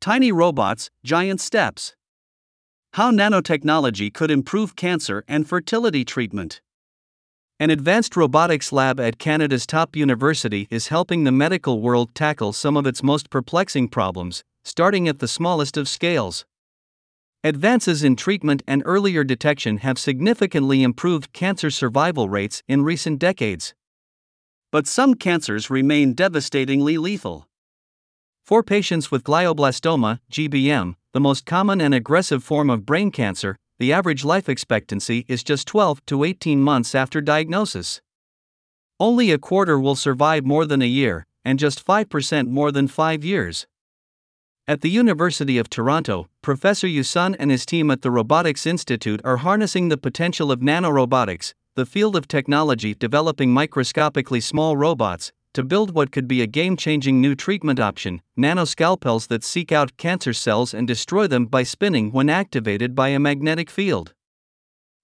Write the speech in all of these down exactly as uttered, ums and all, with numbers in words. Tiny robots, giant steps. How nanotechnology could improve cancer and fertility treatment. An advanced robotics lab at Canada's top university is helping the medical world tackle some of its most perplexing problems, starting at the smallest of scales. Advances in treatment and earlier detection have significantly improved cancer survival rates in recent decades. But some cancers remain devastatingly lethal. For patients with glioblastoma, G B M, the most common and aggressive form of brain cancer, the average life expectancy is just twelve to eighteen months after diagnosis. Only a quarter will survive more than a year, and just five percent more than five years. At the University of Toronto, Professor Yu Sun and his team at the Robotics Institute are harnessing the potential of nanorobotics, the field of technology developing microscopically small robots, to build what could be a game-changing new treatment option, nanoscalpels that seek out cancer cells and destroy them by spinning when activated by a magnetic field.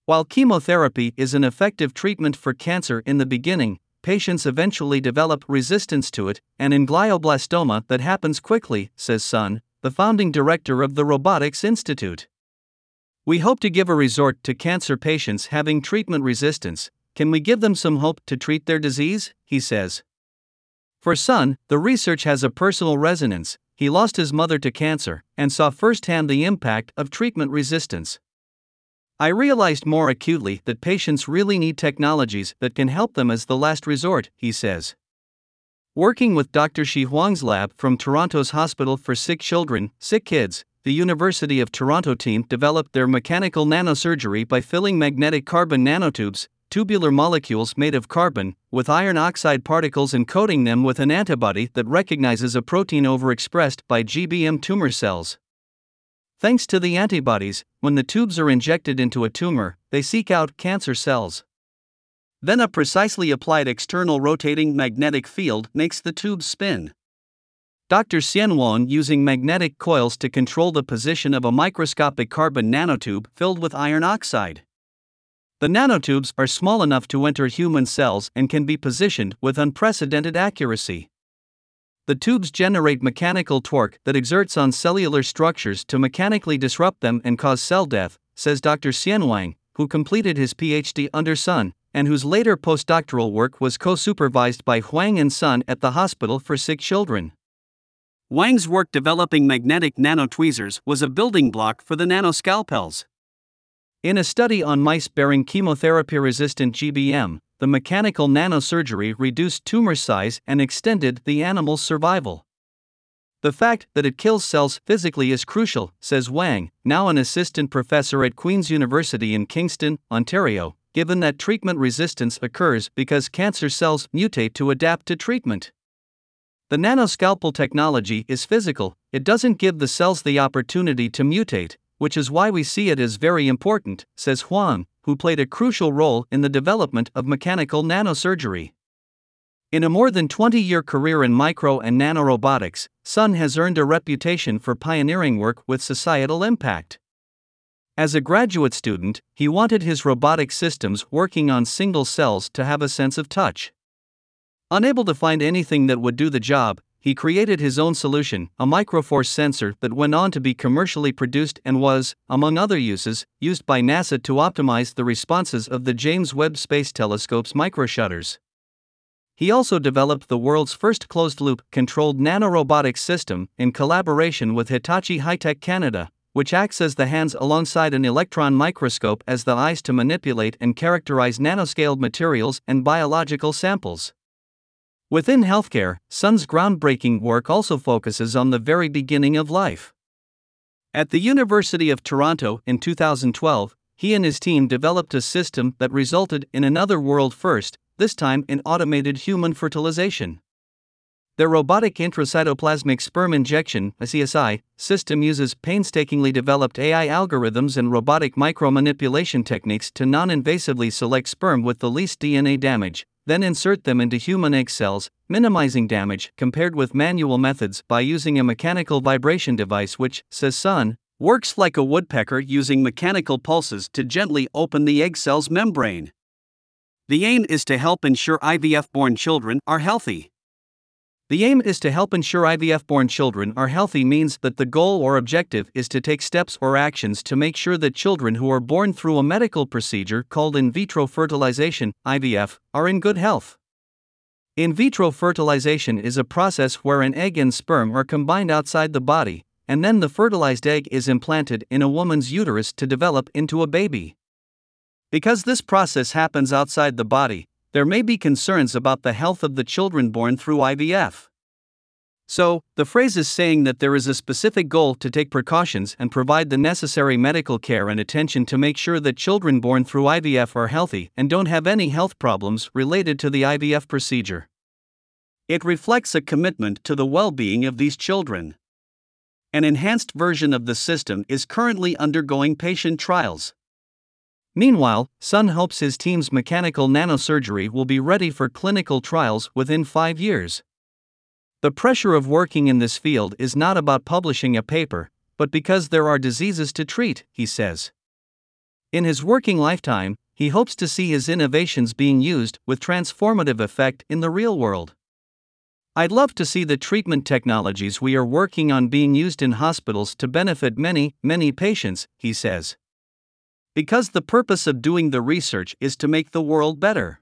While chemotherapy is an effective treatment for cancer in the beginning, patients eventually develop resistance to it, and in glioblastoma that happens quickly, says Sun, the founding director of the Robotics Institute. We hope to give a resort to cancer patients having treatment resistance. Can we give them some hope to treat their disease? He says. For Sun, the research has a personal resonance. He lost his mother to cancer and saw firsthand the impact of treatment resistance. I realized more acutely that patients really need technologies that can help them as the last resort, he says. Working with Doctor Xi Huang's lab from Toronto's Hospital for Sick Children, Sick Kids, the University of Toronto team developed their mechanical nanosurgery by filling magnetic carbon nanotubes, tubular molecules made of carbon, with iron oxide particles and coating them with an antibody that recognizes a protein overexpressed by G B M tumor cells. Thanks to the antibodies, when the tubes are injected into a tumor, they seek out cancer cells. Then a precisely applied external rotating magnetic field makes the tubes spin. Doctor Xian Wang using magnetic coils to control the position of a microscopic carbon nanotube filled with iron oxide. The nanotubes are small enough to enter human cells and can be positioned with unprecedented accuracy. The tubes generate mechanical torque that exerts on cellular structures to mechanically disrupt them and cause cell death, says Doctor Xian Wang, who completed his P H D under Sun, and whose later postdoctoral work was co-supervised by Huang and Sun at the Hospital for Sick Children. Wang's work developing magnetic nanotweezers was a building block for the nanoscalpels. In a study on mice bearing chemotherapy-resistant G B M, the mechanical nanosurgery reduced tumor size and extended the animal's survival. The fact that it kills cells physically is crucial, says Wang, now an assistant professor at Queen's University in Kingston, Ontario, given that treatment resistance occurs because cancer cells mutate to adapt to treatment. The nanoscalpel technology is physical, it doesn't give the cells the opportunity to mutate, which is why we see it as very important, says Huang, who played a crucial role in the development of mechanical nanosurgery. In a more than twenty-year career in micro and nanorobotics, Sun has earned a reputation for pioneering work with societal impact. As a graduate student, he wanted his robotic systems working on single cells to have a sense of touch. Unable to find anything that would do the job, he created his own solution, a microforce sensor that went on to be commercially produced and was, among other uses, used by NASA to optimize the responses of the James Webb Space Telescope's microshutters. He also developed the world's first closed-loop, controlled nanorobotics system in collaboration with Hitachi Hightech Canada, which acts as the hands alongside an electron microscope as the eyes to manipulate and characterize nanoscaled materials and biological samples. Within healthcare, Sun's groundbreaking work also focuses on the very beginning of life. At the University of Toronto in two thousand twelve, he and his team developed a system that resulted in another world first, this time in automated human fertilization. Their robotic intracytoplasmic sperm injection (I C S I) system uses painstakingly developed A I algorithms and robotic micromanipulation techniques to non-invasively select sperm with the least D N A damage, then insert them into human egg cells, minimizing damage compared with manual methods by using a mechanical vibration device which, says Sun, works like a woodpecker using mechanical pulses to gently open the egg cell's membrane. The aim is to help ensure I V F-born children are healthy. The aim is to help ensure I V F-born children are healthy means that the goal or objective is to take steps or actions to make sure that children who are born through a medical procedure called in vitro fertilization, I V F, are in good health. In vitro fertilization is a process where an egg and sperm are combined outside the body, and then the fertilized egg is implanted in a woman's uterus to develop into a baby. Because this process happens outside the body, there may be concerns about the health of the children born through I V F. So, the phrase is saying that there is a specific goal to take precautions and provide the necessary medical care and attention to make sure that children born through I V F are healthy and don't have any health problems related to the I V F procedure. It reflects a commitment to the well-being of these children. An enhanced version of the system is currently undergoing patient trials. Meanwhile, Sun hopes his team's mechanical nanosurgery will be ready for clinical trials within five years. The pressure of working in this field is not about publishing a paper, but because there are diseases to treat, he says. In his working lifetime, he hopes to see his innovations being used with transformative effect in the real world. I'd love to see the treatment technologies we are working on being used in hospitals to benefit many, many patients, he says. Because the purpose of doing the research is to make the world better.